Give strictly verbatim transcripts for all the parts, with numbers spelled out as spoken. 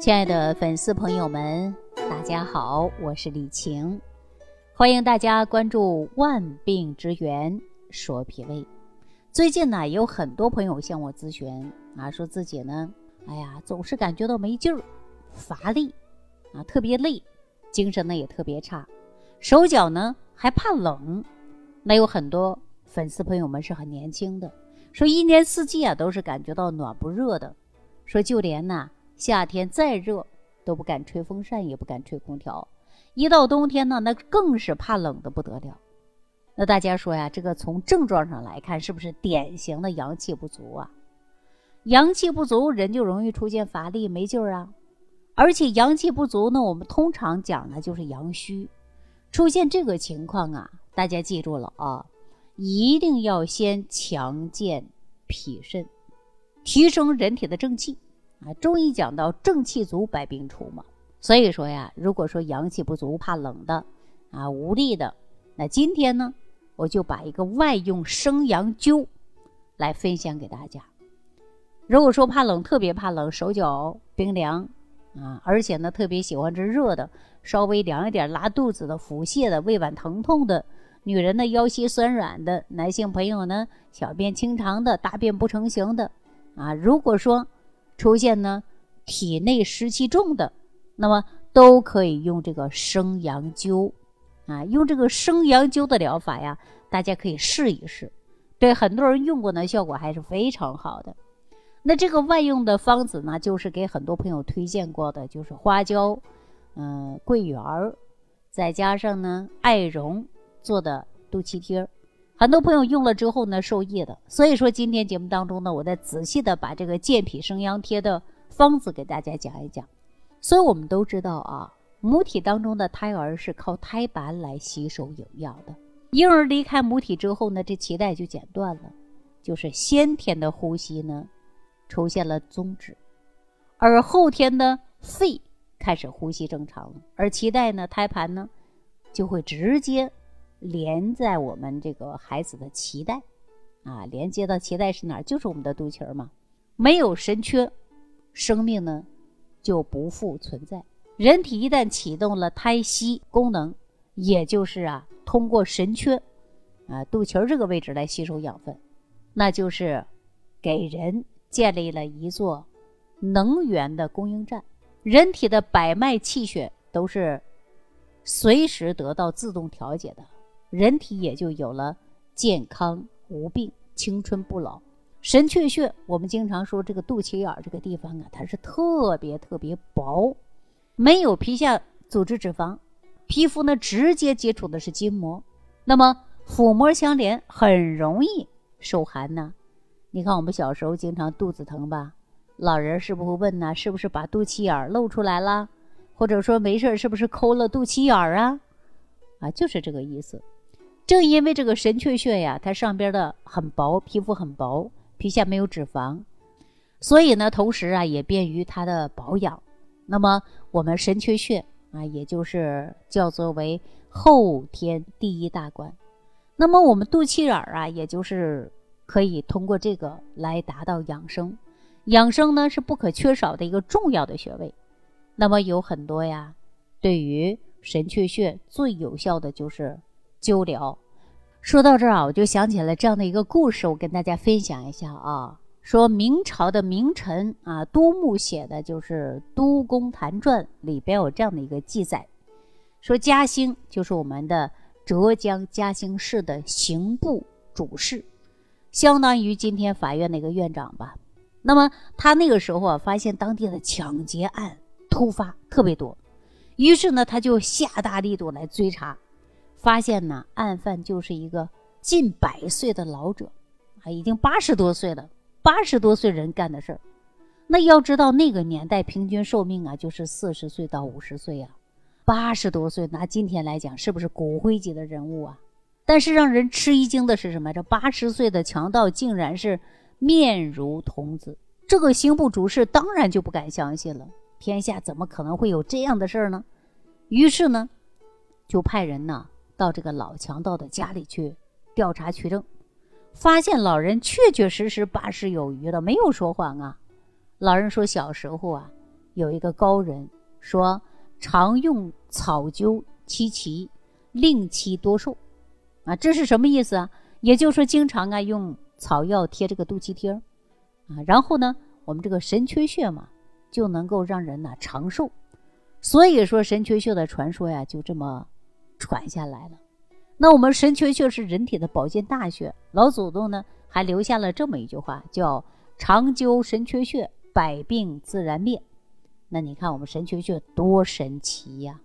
亲爱的粉丝朋友们，大家好，我是李晴，欢迎大家关注万病之源说脾胃。最近呢，有很多朋友向我咨询啊，说自己呢，哎呀，总是感觉到没劲儿、乏力啊，特别累，精神呢也特别差，手脚呢还怕冷。那有很多粉丝朋友们是很年轻的，说一年四季啊都是感觉到暖不热的，说就连呢、啊。夏天再热都不敢吹风扇，也不敢吹空调，一到冬天呢，那更是怕冷的不得了。那大家说呀，这个从症状上来看，是不是典型的阳气不足啊？阳气不足，人就容易出现乏力、没劲儿啊。而且阳气不足呢，我们通常讲的就是阳虚。出现这个情况啊，大家记住了啊，一定要先强健脾肾，提升人体的正气。啊，中医讲到正气足百病除嘛，所以说呀，如果说阳气不足、怕冷的啊、无力的，那今天呢，我就把一个外用生阳灸来分享给大家。如果说怕冷，特别怕冷，手脚冰凉啊，而且呢特别喜欢这热的，稍微凉一点拉肚子的、腹泻的、胃脘疼痛的，女人的腰膝酸软的，男性朋友呢小便清长的、大便不成形的啊，如果说出现呢体内湿气重的，那么都可以用这个生阳灸啊，用这个生阳灸的疗法呀，大家可以试一试，对很多人用过呢，效果还是非常好的。那这个外用的方子呢，就是给很多朋友推荐过的，就是花椒、嗯、呃、桂圆，再加上呢艾绒做的肚脐贴，很多朋友用了之后呢受益的。所以说今天节目当中呢，我再仔细的把这个健脾生阳贴的方子给大家讲一讲。所以我们都知道啊，母体当中的胎儿是靠胎盘来吸收营养的，婴儿离开母体之后呢，这脐带就剪断了，就是先天的呼吸呢出现了终止，而后天的肺开始呼吸正常了，而脐带呢、胎盘呢就会直接连在我们这个孩子的脐带啊，连接到脐带是哪儿？就是我们的肚脐嘛。没有神阙，生命呢就不复存在。人体一旦启动了胎息功能，也就是啊通过神阙啊肚脐这个位置来吸收养分，那就是给人建立了一座能源的供应站。人体的百脉气血都是随时得到自动调节的，人体也就有了健康无病、青春不老。神阙穴，我们经常说这个肚脐眼这个地方啊，它是特别特别薄，没有皮下组织脂肪，皮肤呢直接接触的是筋膜，那么腹膜相连，很容易受寒呢、啊。你看我们小时候经常肚子疼吧，老人是不是会问呢、啊，是不是把肚脐眼露出来了？或者说没事是不是抠了肚脐眼啊？啊，就是这个意思。正因为这个神阙穴呀，它上边的很薄，皮肤很薄，皮下没有脂肪，所以呢同时啊也便于它的保养。那么我们神阙穴啊，也就是叫做为后天第一大关。那么我们肚脐眼啊，也就是可以通过这个来达到养生。养生呢是不可缺少的一个重要的穴位。那么有很多呀，对于神阙穴最有效的就是灸疗。说到这儿啊，我就想起了这样的一个故事，我跟大家分享一下啊。说明朝的名臣啊都牧写的就是《都公谈传》里边有这样的一个记载，说嘉兴就是我们的浙江嘉兴市的刑部主事，相当于今天法院的一个院长吧。那么他那个时候啊，发现当地的抢劫案突发特别多，于是呢他就下大力度来追查，发现呢案犯就是一个近百岁的老者啊，已经八十多岁了，八十多岁人干的事儿。那要知道那个年代平均寿命啊就是四十岁到五十岁啊，八十多岁拿今天来讲是不是骨灰级的人物啊？但是让人吃一惊的是什么？这八十岁的强盗竟然是面如童子，这个刑部主事当然就不敢相信了，天下怎么可能会有这样的事儿呢？于是呢就派人呢到这个老强盗的家里去调查取证，发现老人确确实实八十有余了，没有说谎啊。老人说小时候啊有一个高人说，常用草灸七奇，令其多寿啊，这是什么意思啊？也就是说经常啊用草药贴这个肚脐贴啊，然后呢我们这个神阙穴嘛就能够让人呢、啊、长寿。所以说神阙穴的传说呀就这么传下来了。那我们神阙穴是人体的保健大穴，老祖宗呢还留下了这么一句话，叫常灸神阙穴，百病自然灭。那你看我们神阙穴多神奇呀、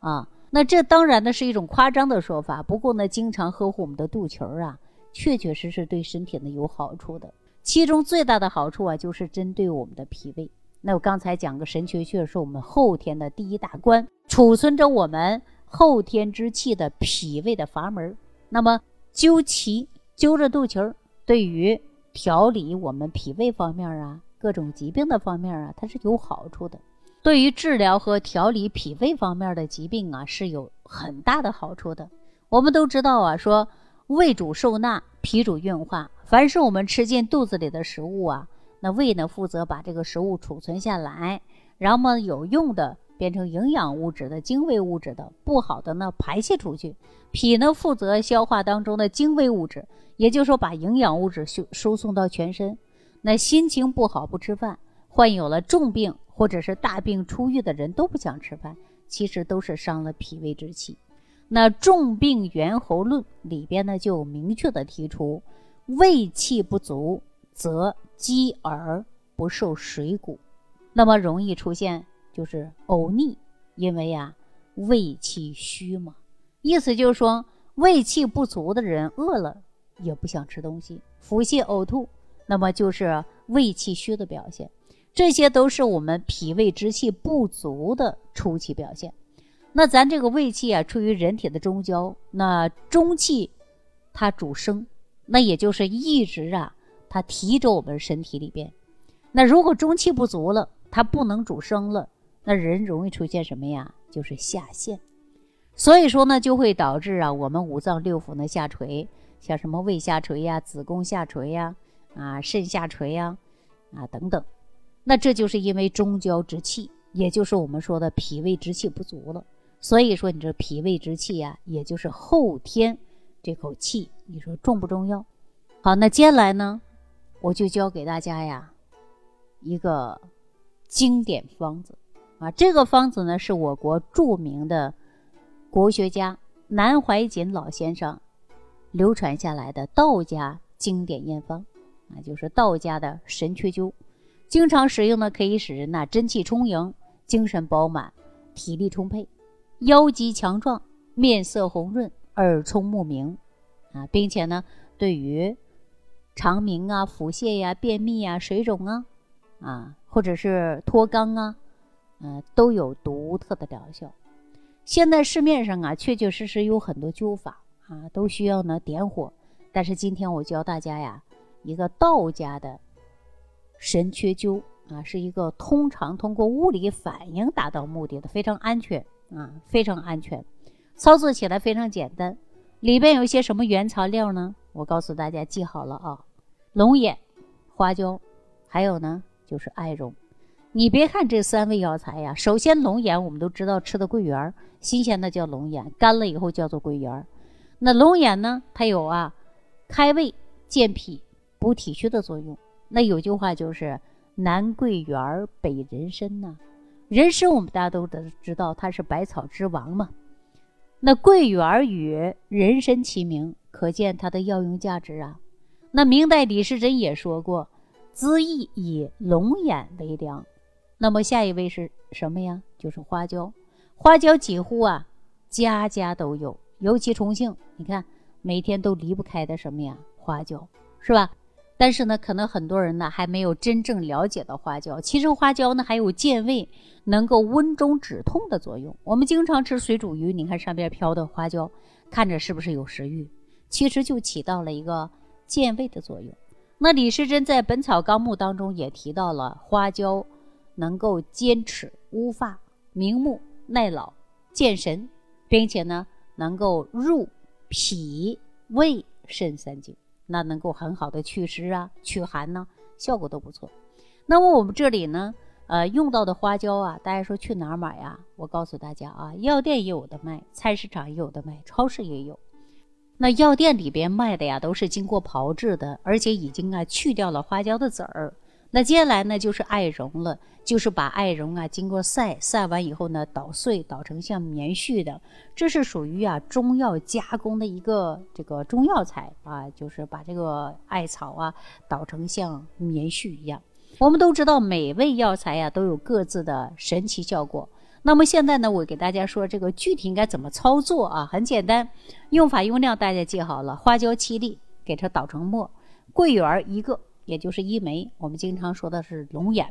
啊！啊，那这当然呢是一种夸张的说法，不过呢经常呵护我们的肚脐啊，确确实实对身体呢有好处的。其中最大的好处啊就是针对我们的脾胃。那我刚才讲个神阙穴是我们后天的第一大关，储存着我们后天之气的脾胃的阀门。那么灸脐灸着肚脐，对于调理我们脾胃方面啊，各种疾病的方面啊，它是有好处的。对于治疗和调理脾胃方面的疾病啊，是有很大的好处的。我们都知道啊，说胃主受纳，脾主运化，凡是我们吃进肚子里的食物啊，那胃呢负责把这个食物储存下来，然后嘛有用的变成营养物质的精微物质的，不好的呢排泄出去。脾呢负责消化当中的精微物质，也就是说把营养物质输送到全身。那心情不好不吃饭，患有了重病或者是大病初愈的人都不想吃饭，其实都是伤了脾胃之气。那重病源候论里边呢就明确的提出，胃气不足则饥而不受水谷，那么容易出现就是呕逆，因为啊胃气虚嘛，意思就是说胃气不足的人饿了也不想吃东西，腹泻呕吐，那么就是胃气虚的表现。这些都是我们脾胃之气不足的初期表现。那咱这个胃气啊处于人体的中焦，那中气它主生，那也就是一直啊它提着我们身体里边。那如果中气不足了，它不能主生了，那人容易出现什么呀？就是下陷。所以说呢，就会导致啊我们五脏六腑呢下垂，像什么胃下垂呀、子宫下垂呀、啊肾下垂呀、啊等等。那这就是因为中焦之气，也就是我们说的脾胃之气不足了。所以说你这脾胃之气呀、啊，也就是后天这口气，你说重不重要？好，那接下来呢，我就教给大家呀一个经典方子啊，这个方子呢是我国著名的国学家南怀瑾老先生流传下来的道家经典验方啊，就是道家的神阙灸。经常使用呢，可以使人呐、啊、真气充盈，精神饱满，体力充沛，腰肌强壮，面色红润，耳聪目明啊，并且呢，对于肠鸣啊、腹泻呀、啊、便秘啊、水肿啊。啊，或者是脱肛啊，呃，都有独特的疗效。现在市面上啊，确确实实有很多灸法啊，都需要呢点火。但是今天我教大家呀，一个道家的神阙灸啊，是一个通常通过物理反应达到目的的，非常安全啊，非常安全，操作起来非常简单。里边有一些什么原材料呢？我告诉大家，记好了啊，龙眼、花椒，还有呢。就是艾绒。你别看这三味药材呀，首先龙眼我们都知道吃的桂圆，新鲜的叫龙眼，干了以后叫做桂圆。那龙眼呢，它有啊开胃健脾补体虚的作用。那有句话就是南桂圆北人参呐、啊，人参我们大家都知道它是百草之王嘛。那桂圆与人参齐名，可见它的药用价值啊。那明代李时珍也说过，滋益以龙眼为良。那么下一位是什么呀？就是花椒。花椒几乎啊家家都有，尤其重庆你看每天都离不开的什么呀？花椒，是吧？但是呢可能很多人呢还没有真正了解到花椒。其实花椒呢还有健胃，能够温中止痛的作用。我们经常吃水煮鱼，你看上边飘的花椒，看着是不是有食欲？其实就起到了一个健胃的作用。那李时珍在《本草纲目》当中也提到了花椒能够坚齿乌发、明目、耐老、健神，并且呢能够入脾胃肾三经，那能够很好的祛湿啊、祛寒呢、啊，效果都不错。那么我们这里呢呃，用到的花椒啊，大家说去哪儿买呀？我告诉大家啊，药店也有的卖，菜市场也有的卖，超市也有。那药店里边卖的呀，都是经过炮制的，而且已经啊去掉了花椒的籽儿。那接下来呢，就是艾绒了，就是把艾绒啊经过晒，晒完以后呢，捣碎，捣成像棉絮的，这是属于啊中药加工的一个这个中药材啊，就是把这个艾草啊捣成像棉絮一样。我们都知道每味药材呀、啊、都有各自的神奇效果。那么现在呢，我给大家说这个具体应该怎么操作啊，很简单，用法用量大家记好了，花椒七粒，给它捣成末，桂圆一个，也就是一枚，我们经常说的是龙眼。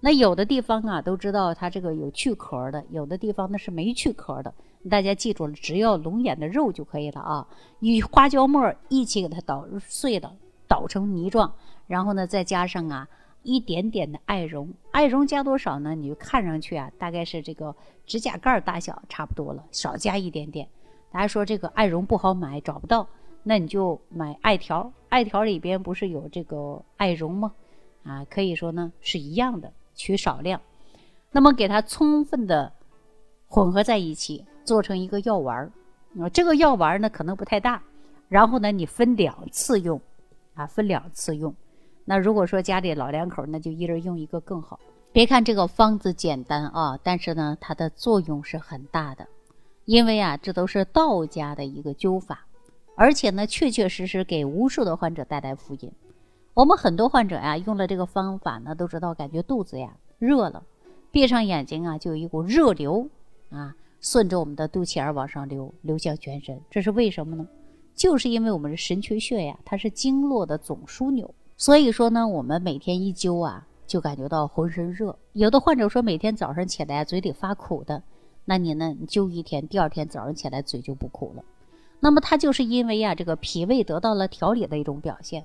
那有的地方啊都知道它这个有去壳的，有的地方呢是没去壳的，大家记住了，只要龙眼的肉就可以了啊，与花椒末一起给它捣碎了，捣成泥状，然后呢再加上啊一点点的艾绒，艾绒加多少呢？你就看上去啊大概是这个指甲盖大小差不多了，少加一点点。大家说这个艾绒不好买，找不到，那你就买艾条，艾条里边不是有这个艾绒吗？啊，可以说呢是一样的，取少量，那么给它充分的混合在一起，做成一个药丸、呃、这个药丸呢可能不太大，然后呢你分两次用啊，分两次用。那如果说家里老两口，那就一人用一个更好。别看这个方子简单啊，但是呢它的作用是很大的，因为啊这都是道家的一个灸法，而且呢确确实实给无数的患者带来福音。我们很多患者啊用了这个方法呢，都知道感觉肚子呀热了，闭上眼睛啊就有一股热流啊顺着我们的肚脐眼往上流，流向全身。这是为什么呢？就是因为我们的神阙穴呀，它是经络的总枢纽，所以说呢我们每天一灸啊就感觉到浑身热。有的患者说每天早上起来、啊、嘴里发苦的，那你呢你灸一天，第二天早上起来嘴就不苦了。那么它就是因为啊这个脾胃得到了调理的一种表现。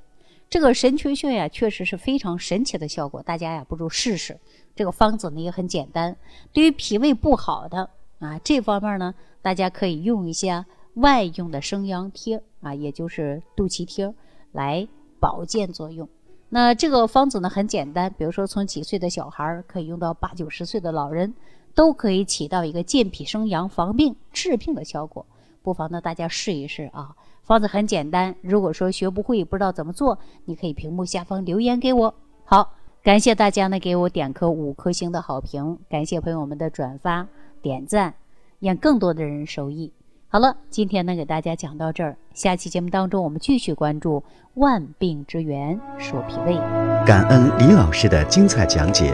这个神阙穴啊确实是非常神奇的效果，大家呀、啊、不如试试。这个方子呢也很简单，对于脾胃不好的啊这方面呢，大家可以用一下外用的生阳贴啊，也就是肚脐贴来保健作用。那这个方子呢很简单，比如说从几岁的小孩可以用到八九十岁的老人，都可以起到一个健脾生阳、防病治病的效果。不妨呢大家试一试啊，方子很简单。如果说学不会不知道怎么做，你可以屏幕下方留言给我。好，感谢大家呢给我点颗五颗星的好评，感谢朋友们的转发点赞，让更多的人受益。好了，今天呢给大家讲到这儿，下期节目当中我们继续关注万病之源说脾胃。感恩李老师的精彩讲解。